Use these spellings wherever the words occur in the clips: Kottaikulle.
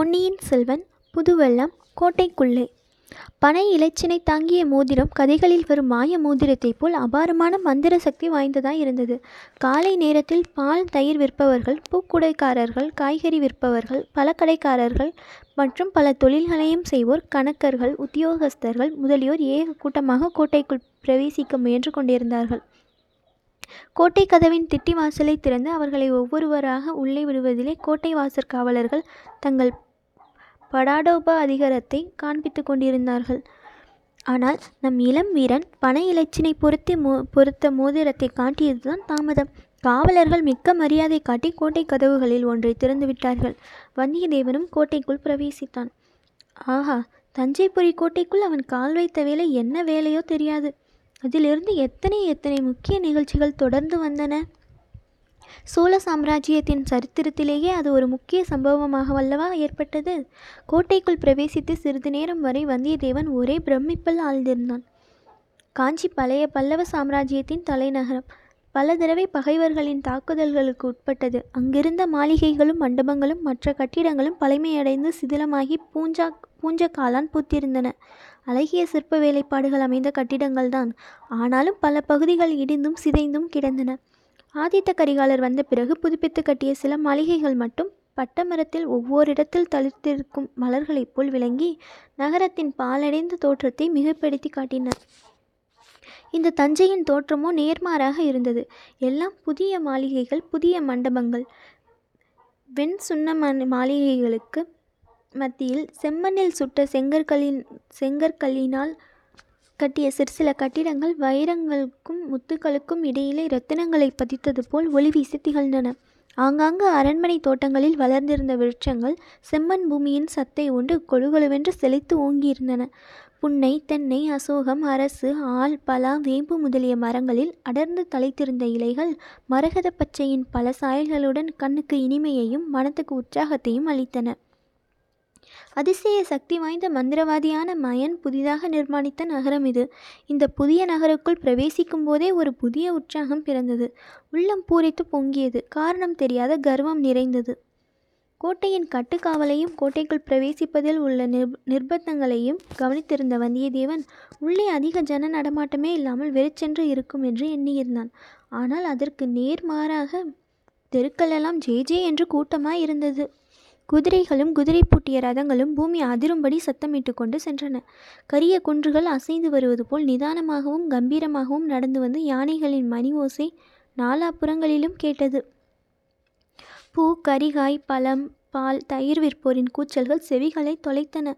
பொன்னியின் செல்வன், புதுவெள்ளம், கோட்டைக்குள்ளே. பனை இலச்சினை தாங்கிய மோதிரம் கதைகளில் வரும் மாய மோதிரத்தை போல் அபாரமான மந்திர சக்தி வாய்ந்ததாய் இருந்தது. காலை நேரத்தில் பால் தயிர் விற்பவர்கள், பூக்குடைக்காரர்கள், காய்கறி விற்பவர்கள், பழக்கடைக்காரர்கள் மற்றும் பல தொழில்களையும் செய்வோர், கணக்கர்கள், உத்தியோகஸ்தர்கள் முதலியோர் ஏக கூட்டமாக கோட்டைக்குள் பிரவேசிக்க முயன்று கொண்டிருந்தார்கள். கோட்டை கதவின் திட்டி வாசலை திறந்து அவர்களை ஒவ்வொருவராக உள்ளே விடுவதிலே கோட்டை வாசற் காவலர்கள் தங்கள் படாடோப அதிகாரத்தை காண்பித்து கொண்டிருந்தார்கள். ஆனால் நம் இளம் வீரன் பனை இலச்சினை பொருத்த மோதிரத்தை காட்டியதுதான் தாமதம். காவலர்கள் மிக்க மரியாதை காட்டி கோட்டை கதவுகளில் ஒன்றை திறந்து விட்டார்கள். வந்தியத்தேவனும் கோட்டைக்குள் பிரவேசித்தான். ஆஹா, தஞ்சைபுரி கோட்டைக்குள் அவன் கால் வைத்த வேலை என்ன வேலையோ தெரியாது. அதிலிருந்து எத்தனை முக்கிய நிகழ்ச்சிகள் தொடர்ந்து வந்தன. சோழ சாம்ராஜ்யத்தின் சரித்திரத்திலேயே அது ஒரு முக்கிய சம்பவமாக வல்லவா ஏற்பட்டது. கோட்டைக்குள் பிரவேசித்து சிறிது நேரம் வரை வந்தியத்தேவன் ஒரே பிரமிப்பில் ஆழ்ந்திருந்தான். காஞ்சி பழைய பல்லவ சாம்ராஜ்யத்தின் தலைநகரம். பல தடவை பகைவர்களின் தாக்குதல்களுக்கு உட்பட்டது. அங்கிருந்த மாளிகைகளும் மண்டபங்களும் மற்ற கட்டிடங்களும் பழமையடைந்து சிதிலமாகி பூஞ்ச காலான் பூத்திருந்தன. அழகிய சிற்ப வேலைப்பாடுகள் அமைந்த கட்டிடங்கள்தான், ஆனாலும் பல பகுதிகள் இடிந்தும் சிதைந்தும் கிடந்தன. ஆதித்த கரிகாலர் வந்த பிறகு புதுப்பித்து கட்டிய சில மாளிகைகள் மட்டும் பட்டமரத்தில் ஒவ்வொரிடத்தில் தளிர்த்திருக்கும் மலர்களைப் போல் விளங்கி நகரத்தின் பாலடைந்த தோற்றத்தை மிகப்படுத்தி காட்டின. இந்த தஞ்சையின் தோற்றமோ நேர்மாறாக இருந்தது. எல்லாம் புதிய மாளிகைகள், புதிய மண்டபங்கள். வெண் சுண்ண மாளிகைகளுக்கு மத்தியில் செம்மண்ணில் சுட்ட செங்கற்களினால் கட்டிய சிற்சில கட்டிடங்கள் வைரங்களுக்கும் முத்துக்களுக்கும் இடையிலே இரத்தினங்களை பதித்தது போல் ஒளி வீசி திகழ்ந்தன. ஆங்காங்கு அரண்மனை தோட்டங்களில் வளர்ந்திருந்த விருட்சங்கள் செம்மண் பூமியின் சத்தை ஒன்று கொழுகொழுவென்று செழித்து ஓங்கியிருந்தன. புன்னை, தென்னை, அசோகம், அரசு, ஆள், பலா, வேம்பு முதலிய மரங்களில் அடர்ந்து தழைத்திருந்த இலைகள் மரகத பச்சையின் பல சாயல்களுடன் கண்ணுக்கு இனிமையையும் மனத்துக்கு உற்சாகத்தையும் அளித்தன. அதிசய சக்தி வாய்ந்த மந்திரவாதியான மயன் புதிதாக நிர்மாணித்த நகரம் இது. இந்த புதிய நகருக்குள் பிரவேசிக்கும் போதே ஒரு புதிய உற்சாகம் பிறந்தது. உள்ளம் பூரித்து பொங்கியது. காரணம் தெரியாத கர்வம் நிறைந்தது. கோட்டையின் கட்டுக்காவலையும் கோட்டைக்குள் பிரவேசிப்பதில் உள்ள நிர்பந்தங்களையும் கவனித்திருந்த வந்தியத்தேவன் உள்ளே அதிக ஜன நடமாட்டமே இல்லாமல் வெறிச்சென்று இருக்கும் என்று எண்ணியிருந்தான். ஆனால் அதற்கு நேர்மாறாக தெருக்களெல்லாம் ஜே ஜே என்று கூட்டமாய் இருந்தது. குதிரைகளும் குதிரை பூட்டிய ரதங்களும் பூமி அதிரும்படி சத்தமிட்டு கொண்டு சென்றன. கரிய குன்றுகள் அசைந்து வருவது போல் நிதானமாகவும் கம்பீரமாகவும் நடந்து வந்து யானைகளின் மணி ஓசை நாலாபுறங்களிலும் கேட்டது. பூ, கரிகாய், பழம், பால், தயிர் விற்போரின் கூச்சல்கள் செவிகளை தொலைத்தன.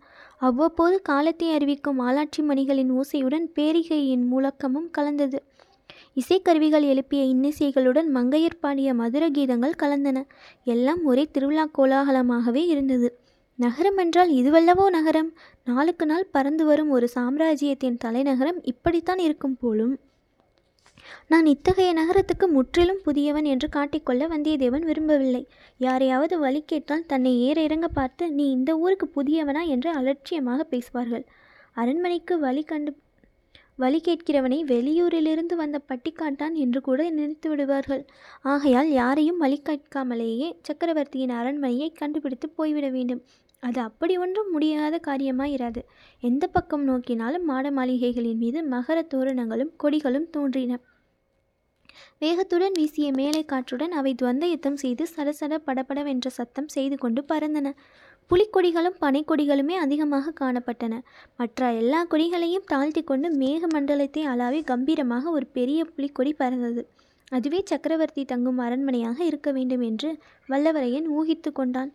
அவ்வப்போது காலத்தை அறிவிக்கும் ஆளாட்சி மணிகளின் ஓசையுடன் பேரிகையின் முழக்கமும் கலந்தது. இசைக்கருவிகள் எழுப்பிய இன்னிசைகளுடன் மங்கையர் பாடிய மதுர கீதங்கள் கலந்தன. எல்லாம் ஒரே திருவிழா கோலாகலமாகவே இருந்தது. நகரம் என்றால் இதுவல்லவோ நகரம். நாளுக்கு நாள் பறந்து வரும் ஒரு சாம்ராஜ்யத்தின் தலைநகரம் இப்படித்தான் இருக்கும் போலும். நான் இத்தகைய நகரத்துக்கு முற்றிலும் புதியவன் என்று காட்டிக்கொள்ள வந்தியத்தேவன் விரும்பவில்லை. யாரையாவது வழி கேட்டால் தன்னை ஏற இறங்க பார்த்து, நீ இந்த ஊருக்கு புதியவனா என்று அலட்சியமாக பேசுவார்கள். அரண்மனைக்கு வழி கேட்கிறவனை வெளியூரிலிருந்து வந்த பட்டிக்காட்டான் என்று கூட நினைத்து விடுவார்கள். ஆகையால் யாரையும் வழி கேட்காமலேயே சக்கரவர்த்தியின் அரண்மனையை கண்டுபிடித்து போய்விட வேண்டும். அது அப்படி ஒன்றும் முடியாத காரியமாயிராது. எந்த பக்கம் நோக்கினாலும் மாட மாளிகைகளின் மீது மகர தோரணங்களும் கொடிகளும் தோன்றின. வேகத்துடன் வீசிய மேலை காற்றுடன் அவை துவந்த யுத்தம் செய்து சடசட படபடவென்ற சத்தம் செய்து கொண்டு பறந்தன. புலிக்கொடிகளும் பனைக்கொடிகளுமே அதிகமாக காணப்பட்டன. மற்ற எல்லா கொடிகளையும் தாழ்த்தி கொண்டு மேக மண்டலத்தை அளாவி கம்பீரமாக ஒரு பெரிய புலிக்கொடி பறந்தது. அதுவே சக்கரவர்த்தி தங்கும் அரண்மனையாக இருக்க வேண்டும் என்று வல்லவரையன் ஊகித்து கொண்டான்.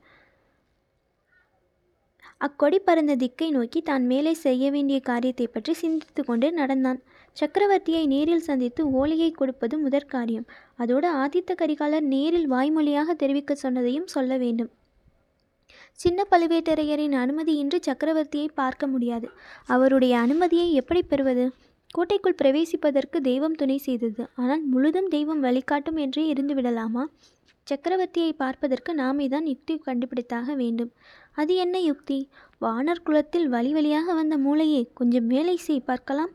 அக்கொடி பறந்த திக்கை நோக்கி தான் மேலே செய்ய வேண்டிய காரியத்தை பற்றி சிந்தித்து கொண்டு நடந்தான். சக்கரவர்த்தியை நேரில் சந்தித்து ஓலையை கொடுப்பது முதற்காரியம். அதோடு ஆதித்த கரிகாலர் நேரில் வாய்மொழியாக தெரிவிக்க சொன்னதையும் சொல்ல வேண்டும். சின்ன பழுவேட்டரையரின் அனுமதியின்றி சக்கரவர்த்தியை பார்க்க முடியாது. அவருடைய அனுமதியை எப்படி பெறுவது? கோட்டைக்குள் பிரவேசிப்பதற்கு தெய்வம் துணை செய்தது. ஆனால் முழுதும் தெய்வம் வழிகாட்டும் என்றே இருந்துவிடலாமா? சக்கரவர்த்தியை பார்ப்பதற்கு நாமே தான் யுக்தி கண்டுபிடித்தாக வேண்டும். அது என்ன யுக்தி? வானர் குலத்தில் வழி வழியாக வந்த மூளையை கொஞ்சம் வேலை செய் பார்க்கலாம்.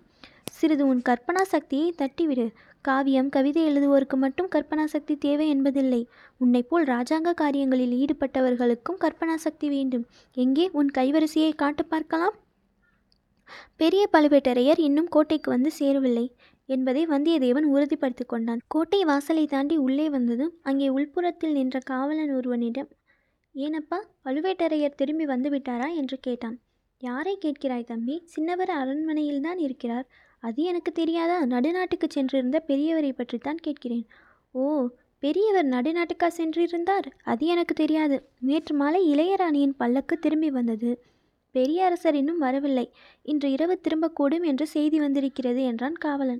சிறிது உன் கற்பனா சக்தியை தட்டிவிடு. காவியம் கவிதை எழுதுவோருக்கு மட்டும் கற்பனாசக்தி தேவை என்பதில்லை. உன்னைப்போல் இராஜாங்க காரியங்களில் ஈடுபட்டவர்களுக்கும் கற்பனாசக்தி வேண்டும். எங்கே உன் கைவரிசையை காட்டு பார்க்கலாம். பெரிய பழுவேட்டரையர் இன்னும் கோட்டைக்கு வந்து சேரவில்லை என்பதை வந்தியத்தேவன் உறுதிப்படுத்தி கொண்டான். கோட்டை வாசலை தாண்டி உள்ளே வந்ததும் அங்கே உள்புறத்தில் நின்ற காவலன் ஒருவனிடம், "ஏனப்பா, பழுவேட்டரையர் திரும்பி வந்துவிட்டாரா?" என்று கேட்டான். "யாரை கேட்கிறாய் தம்பி? சின்னவர் அரண்மனையில்தான் இருக்கிறார்." "அது எனக்கு தெரியாதா? நடுநாட்டுக்கு சென்றிருந்த பெரியவரை பற்றித்தான் கேட்கிறேன்." "ஓ, பெரியவர் நடுநாட்டுக்கா சென்றிருந்தார்? அது எனக்கு தெரியாது. நேற்று மாலை இளையராணியின் பல்லக்கு திரும்பி வந்தது. பெரிய அரசர் இன்னும் வரவில்லை. இன்று இரவு திரும்பக்கூடும் என்று செய்தி வந்திருக்கிறது" என்றான் காவலன்.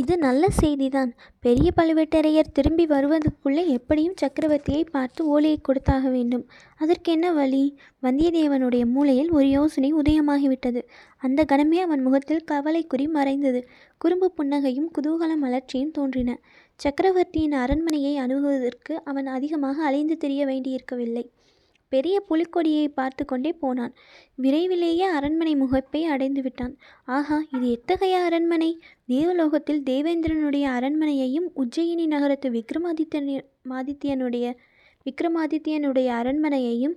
"இது நல்ல செய்திதான். பெரிய பழுவேட்டரையர் திரும்பி வருவதுக்குள்ளே எப்படியும் சக்கரவர்த்தியை பார்த்து ஓலையை கொடுத்தாக வேண்டும். அதற்கு என்ன வழி?" வந்தியத்தேவனுடைய மூளையில் ஒரு யோசனை உதயமாகிவிட்டது. அந்த கணமே அவன் முகத்தில் கவலைக்குறி மறைந்தது. குறும்பு புன்னகையும் குதூகலம் மலர்ச்சியும் தோன்றின. சக்கரவர்த்தியின் அரண்மனையை அணுகுவதற்கு அவன் அதிகமாக அலைந்து தெரிய வேண்டியிருக்கவில்லை. பெரிய புலிக்கொடியை பார்த்து கொண்டே போனான். விரைவிலேயே அரண்மனை முகப்பை அடைந்து விட்டான். ஆஹா, இது எத்தகைய அரண்மனை! தேவலோகத்தில் தேவேந்திரனுடைய அரண்மனையையும் உஜ்ஜயினி நகரத்து விக்ரமாதித்யனுடைய அரண்மனையையும்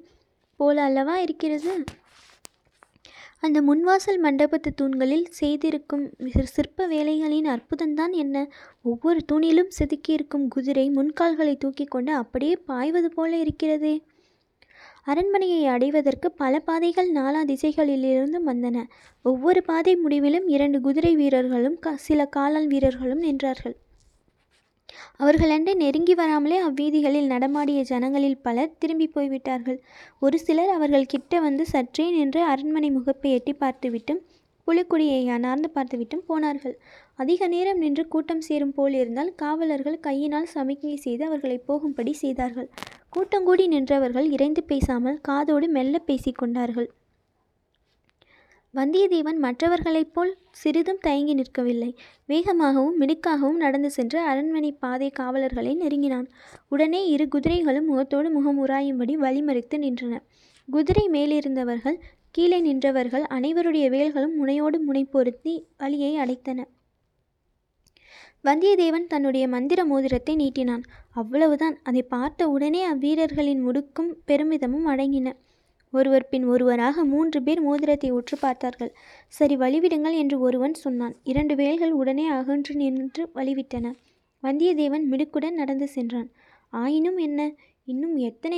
போல அல்லவா இருக்கிறது! அந்த முன்வாசல் மண்டபத்து தூண்களில் செய்திருக்கும் சிற்ப வேலைகளின் அற்புதம்தான் என்ன! ஒவ்வொரு தூணிலும் செதுக்கியிருக்கும் குதிரை முன்கால்களை தூக்கி கொண்டு அப்படியே பாய்வது போல இருக்கிறதே. அரண்மனையை அடைவதற்கு பல பாதைகள் நாலா திசைகளிலிருந்து வந்தன. ஒவ்வொரு பாதை முடிவிலும் 2 குதிரை வீரர்களும் சில காலால் வீரர்களும் நின்றார்கள். அவர்களண்டை நெருங்கி வராமலே அவ்வீதிகளில் நடமாடிய ஜனங்களில் பலர் திரும்பி போய்விட்டார்கள். ஒரு சிலர் அவர்கள் கிட்ட வந்து சற்றே நின்று அரண்மனை முகப்பை எட்டி பார்த்துவிட்டும் புலிக்குடியை அனார்ந்து பார்த்துவிட்டும் போனார்கள். அதிக நேரம் நின்று கூட்டம் சேரும் போலிருந்தால் காவலர்கள் கையினால் சமிக்ஞை செய்து அவர்களை போகும்படி செய்தார்கள். கூட்டங்கூடி நின்றவர்கள் இறைந்து பேசாமல் காதோடு மெல்ல பேசிக்கொண்டார்கள். வந்தியத்தேவன் மற்றவர்களைப் போல் சிறிதும் தயங்கி நிற்கவில்லை. வேகமாகவும் மிடுக்காகவும் நடந்து சென்று அரண்மனை பாதை காவலர்களை நெருங்கினான். உடனே 2 குதிரைகளும் முகத்தோடு முகம் உராயும்படி வழிமறித்து நின்றன. குதிரை மேலிருந்தவர்கள் கீழே நின்றவர்கள் அனைவருடைய வேல்களும் முனையோடு முனை பொருத்தி வழியை அடைத்தன. வந்தியத்தேவன் தன்னுடைய மந்திர மோதிரத்தை நீட்டினான். அவ்வளவுதான். அதை பார்த்த உடனே அவ்வீரர்களின் முடுக்கும் பெருமிதமும் அடங்கின. ஒருவர் பின் ஒருவராக 3 பேர் மோதிரத்தை உற்று பார்த்தார்கள். "சரி, வழிவிடுங்கள்" என்று ஒருவன் சொன்னான். 2 வேல்கள் உடனே அகன்று நின்று வழிவிட்டன. வந்தியத்தேவன் மிடுக்குடன் நடந்து சென்றான். ஆயினும் என்ன, இன்னும் எத்தனை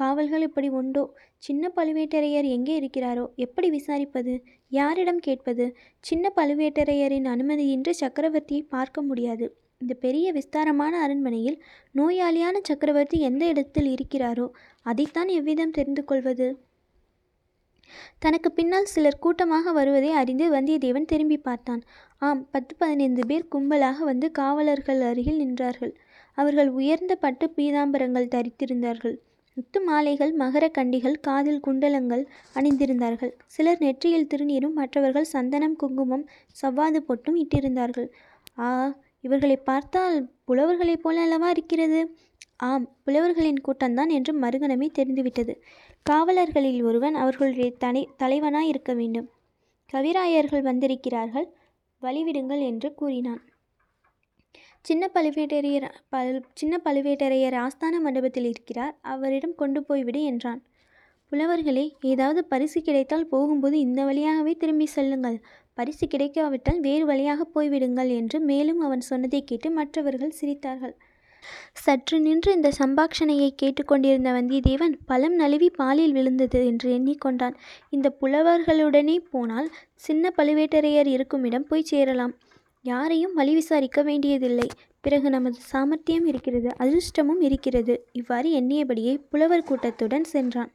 காவல்கள் இப்படி உண்டோ? சின்ன பழுவேட்டரையர் எங்கே இருக்கிறாரோ? எப்படி விசாரிப்பது? யாரிடம் கேட்பது? சின்ன பழுவேட்டரையரின் அனுமதியின்றி சக்கரவர்த்தியை பார்க்க முடியாது. இந்த பெரிய விஸ்தாரமான அரண்மனையில் நோயாளியான சக்கரவர்த்தி எந்த இடத்தில் இருக்கிறாரோ அதைத்தான் எவ்விதம் தெரிந்து கொள்வது? தனக்கு பின்னால் சிலர் கூட்டமாக வருவதை அறிந்து வந்தியத்தேவன் திரும்பி பார்த்தான். ஆம், 10-15 பேர் கும்பலாக வந்து காவலர்கள் அருகில் நின்றார்கள். அவர்கள் உயர்ந்த பட்டு பீதாம்பரங்கள் தரித்திருந்தார்கள். முத்து மாலைகள், மகர கண்டிகள், காதில் குண்டலங்கள் அணிந்திருந்தார்கள். சிலர் நெற்றியில் திருநீரும் மற்றவர்கள் சந்தனம், குங்குமம், சவ்வாது பொட்டும் இட்டிருந்தார்கள். ஆ, இவர்களை பார்த்தால் புலவர்களைப் போல அல்லவா இருக்கிறது! ஆம், புலவர்களின் கூட்டம்தான் என்று மறுகணமே தெரிந்துவிட்டது. காவலர்களில் ஒருவன் அவர்களுடைய தலைவனாய் இருக்க வேண்டும். கவிராயர்கள் வந்திருக்கிறார்கள், வழிவிடுங்கள் என்று கூறினான். சின்ன பழுவேட்டரையர் ஆஸ்தான மண்டபத்தில் இருக்கிறார். அவரிடம் கொண்டு போய்விடு என்றான். "புலவர்களே, ஏதாவது பரிசு கிடைத்தால் போகும்போது இந்த வழியாகவே திரும்பி செல்லுங்கள். பரிசு கிடைக்காவிட்டால் வேறு வழியாக போய்விடுங்கள்" என்று மேலும் அவன் சொன்னதை கேட்டு மற்றவர்கள் சிரித்தார்கள். சற்று நின்று இந்த சம்பாஷணையை கேட்டுக்கொண்டிருந்த வந்தியத்தேவன் பழம் நழுவி பாலில் விழுந்தது என்று எண்ணிக்கொண்டான். இந்த புலவர்களுடனே போனால் சின்ன பழுவேட்டரையர் இருக்கும் இடம் போய் சேரலாம். யாரையும் வழி விசாரிக்க வேண்டியதில்லை. பிறகு நமது சாமர்த்தியம் இருக்கிறது, அதிர்ஷ்டமும் இருக்கிறது. இவ்வாறு எண்ணியபடியே புலவர் கூட்டத்துடன் சென்றான்.